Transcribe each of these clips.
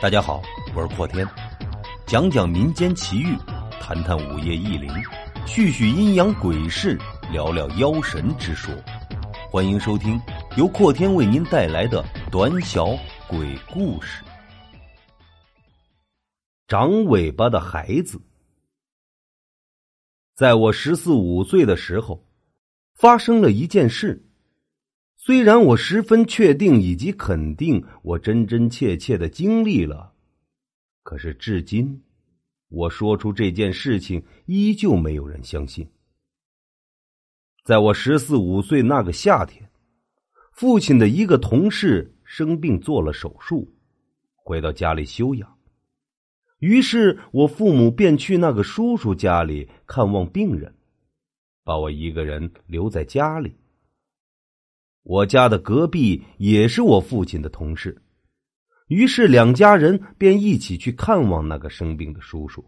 大家好，我是破天，讲讲民间奇遇，谈谈午夜异灵，叙叙阴阳鬼事，聊聊妖神之说。欢迎收听由破天为您带来的短小鬼故事。长尾巴的孩子。在我14、15岁的时候，发生了一件事。虽然我十分确定以及肯定我真真切切的经历了，可是至今我说出这件事情依旧没有人相信。在我14、15岁那个夏天，父亲的一个同事生病做了手术，回到家里休养，于是我父母便去那个叔叔家里看望病人，把我一个人留在家里。我家的隔壁也是我父亲的同事，于是两家人便一起去看望那个生病的叔叔。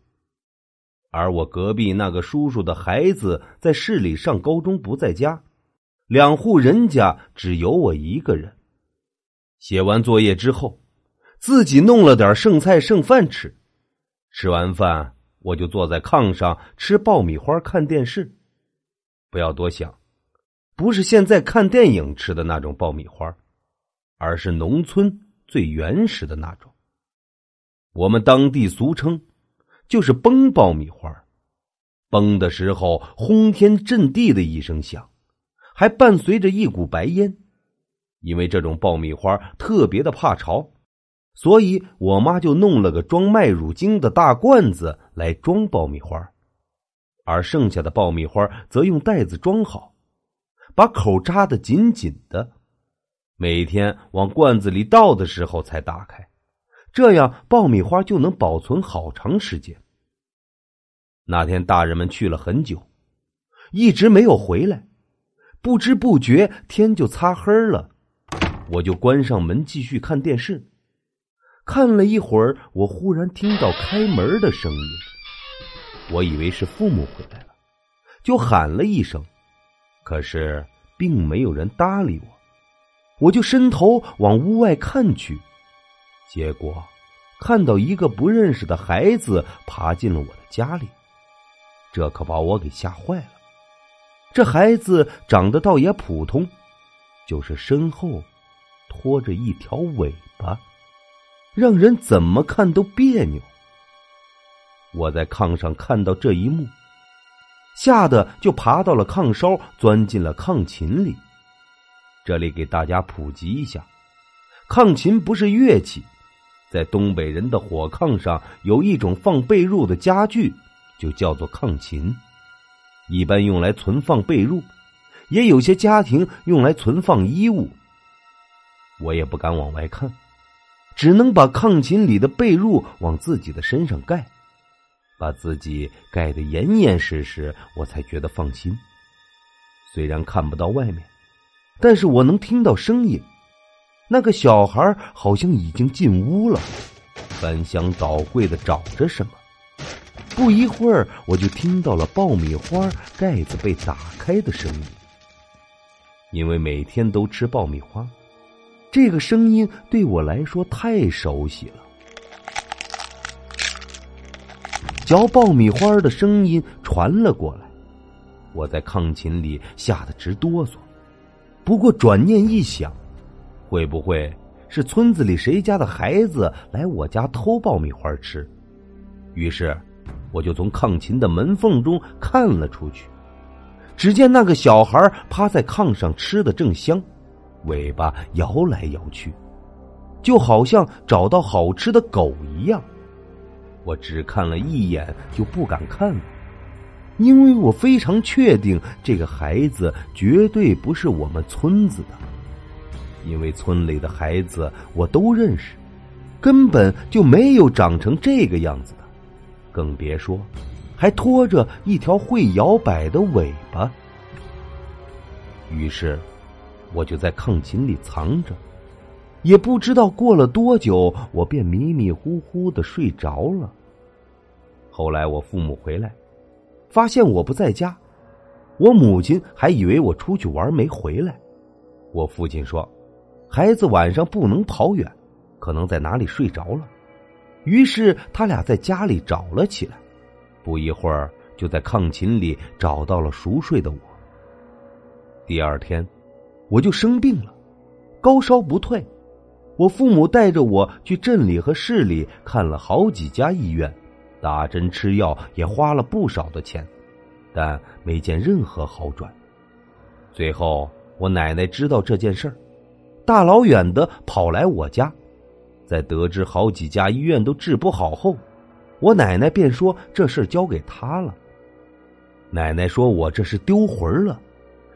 而我隔壁那个叔叔的孩子在市里上高中不在家，两户人家只有我一个人。写完作业之后，自己弄了点剩菜剩饭吃，吃完饭我就坐在炕上吃爆米花看电视。不要多想，不是现在看电影吃的那种爆米花，而是农村最原始的那种，我们当地俗称就是崩爆米花。崩的时候轰天震地的一声响，还伴随着一股白烟。因为这种爆米花特别的怕潮，所以我妈就弄了个装麦乳精的大罐子来装爆米花，而剩下的爆米花则用袋子装好，把口扎得紧紧的，每天往罐子里倒的时候才打开，这样爆米花就能保存好长时间。那天大人们去了很久，一直没有回来，不知不觉天就擦黑了。我就关上门继续看电视，看了一会儿，我忽然听到开门的声音，我以为是父母回来了，就喊了一声，可是并没有人搭理我，我就伸头往屋外看去，结果看到一个不认识的孩子爬进了我的家里，这可把我给吓坏了。这孩子长得倒也普通，就是身后拖着一条尾巴，让人怎么看都别扭。我在炕上看到这一幕，吓得就爬到了炕梢，钻进了炕琴里。这里给大家普及一下，炕琴不是乐器，在东北人的火炕上有一种放被褥的家具，就叫做炕琴，一般用来存放被褥，也有些家庭用来存放衣物。我也不敢往外看，只能把炕琴里的被褥往自己的身上盖，把自己盖得严严实实，我才觉得放心。虽然看不到外面，但是我能听到声音，那个小孩好像已经进屋了，翻箱倒柜的找着什么。不一会儿，我就听到了爆米花盖子被打开的声音。因为每天都吃爆米花，这个声音对我来说太熟悉了。嚼爆米花的声音传了过来，我在炕琴里吓得直哆嗦。不过转念一想，会不会是村子里谁家的孩子来我家偷爆米花吃？于是我就从炕琴的门缝中看了出去，只见那个小孩趴在炕上吃得正香，尾巴摇来摇去，就好像找到好吃的狗一样。我只看了一眼就不敢看了，因为我非常确定这个孩子绝对不是我们村子的，因为村里的孩子我都认识，根本就没有长成这个样子的，更别说还拖着一条会摇摆的尾巴。于是我就在炕琴里藏着，也不知道过了多久，我便迷迷糊糊的睡着了。后来我父母回来，发现我不在家，我母亲还以为我出去玩没回来。我父亲说，孩子晚上不能跑远，可能在哪里睡着了，于是他俩在家里找了起来，不一会儿就在炕琴里找到了熟睡的我。第二天我就生病了，高烧不退，我父母带着我去镇里和市里看了好几家医院，打针吃药也花了不少的钱，但没见任何好转。最后我奶奶知道这件事儿，大老远的跑来我家，在得知好几家医院都治不好后，我奶奶便说这事交给她了。奶奶说我这是丢魂了，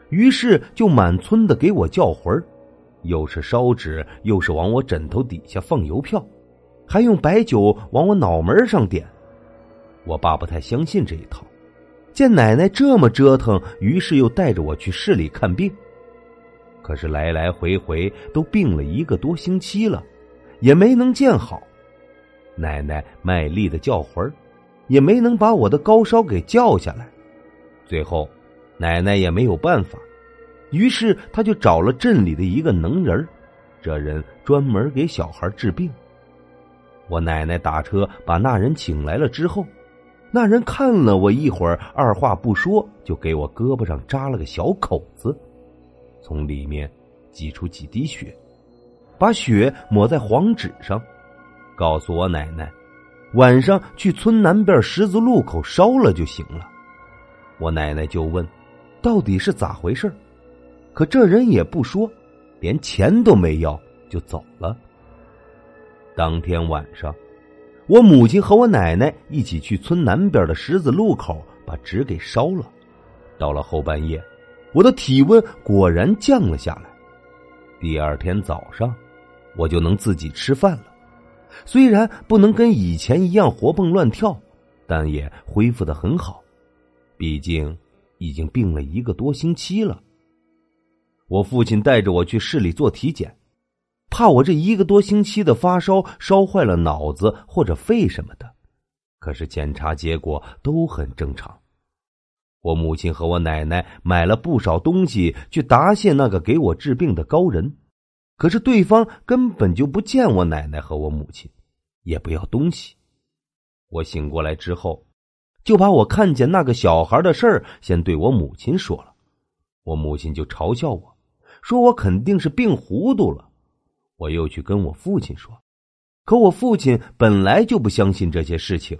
于是就满村的给我叫魂，又是烧纸，又是往我枕头底下放邮票，还用白酒往我脑门上点。我爸不太相信这一套，见奶奶这么折腾，于是又带着我去市里看病。可是来来回回都病了一个多星期了，也没能见好。奶奶卖力的叫魂，也没能把我的高烧给叫下来。最后奶奶也没有办法，于是她就找了镇里的一个能人，这人专门给小孩治病。我奶奶打车把那人请来了之后，那人看了我一会儿，二话不说就给我胳膊上扎了个小口子，从里面挤出几滴血，把血抹在黄纸上，告诉我奶奶晚上去村南边十字路口烧了就行了。我奶奶就问到底是咋回事，可这人也不说，连钱都没要就走了。当天晚上我母亲和我奶奶一起去村南边的十字路口把纸给烧了，到了后半夜我的体温果然降了下来。第二天早上我就能自己吃饭了，虽然不能跟以前一样活蹦乱跳，但也恢复得很好，毕竟已经病了一个多星期了。我父亲带着我去市里做体检，怕我这一个多星期的发烧烧坏了脑子或者肺什么的，可是检查结果都很正常。我母亲和我奶奶买了不少东西去答谢那个给我治病的高人，可是对方根本就不见我奶奶和我母亲，也不要东西。我醒过来之后就把我看见那个小孩的事儿先对我母亲说了，我母亲就嘲笑我，说我肯定是病糊涂了。我又去跟我父亲说，可我父亲本来就不相信这些事情，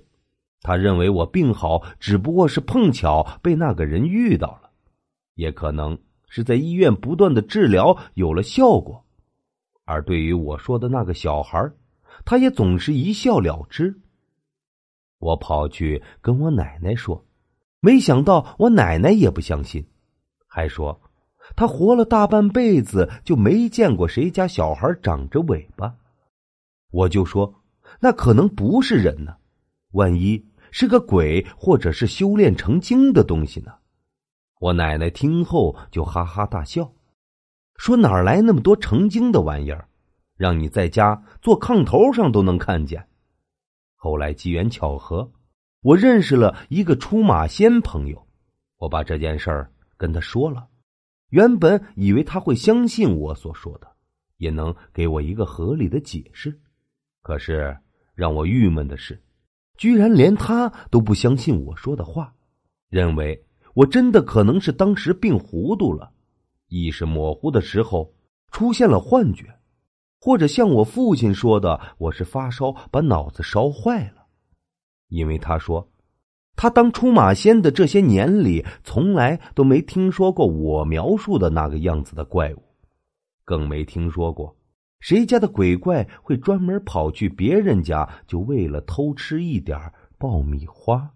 他认为我病好只不过是碰巧被那个人遇到了，也可能是在医院不断的治疗有了效果。而对于我说的那个小孩，他也总是一笑了之。我跑去跟我奶奶说，没想到我奶奶也不相信，还说他活了大半辈子就没见过谁家小孩长着尾巴。我就说那可能不是人呢，万一是个鬼或者是修炼成精的东西呢。我奶奶听后就哈哈大笑，说哪来那么多成精的玩意儿，让你在家坐炕头上都能看见。后来机缘巧合，我认识了一个出马仙朋友，我把这件事儿跟他说了，原本以为他会相信我所说的，也能给我一个合理的解释，可是让我郁闷的是，居然连他都不相信我说的话，认为我真的可能是当时病糊涂了，意识模糊的时候出现了幻觉，或者像我父亲说的，我是发烧把脑子烧坏了。因为他说他当出马仙的这些年里从来都没听说过我描述的那个样子的怪物，更没听说过谁家的鬼怪会专门跑去别人家就为了偷吃一点爆米花。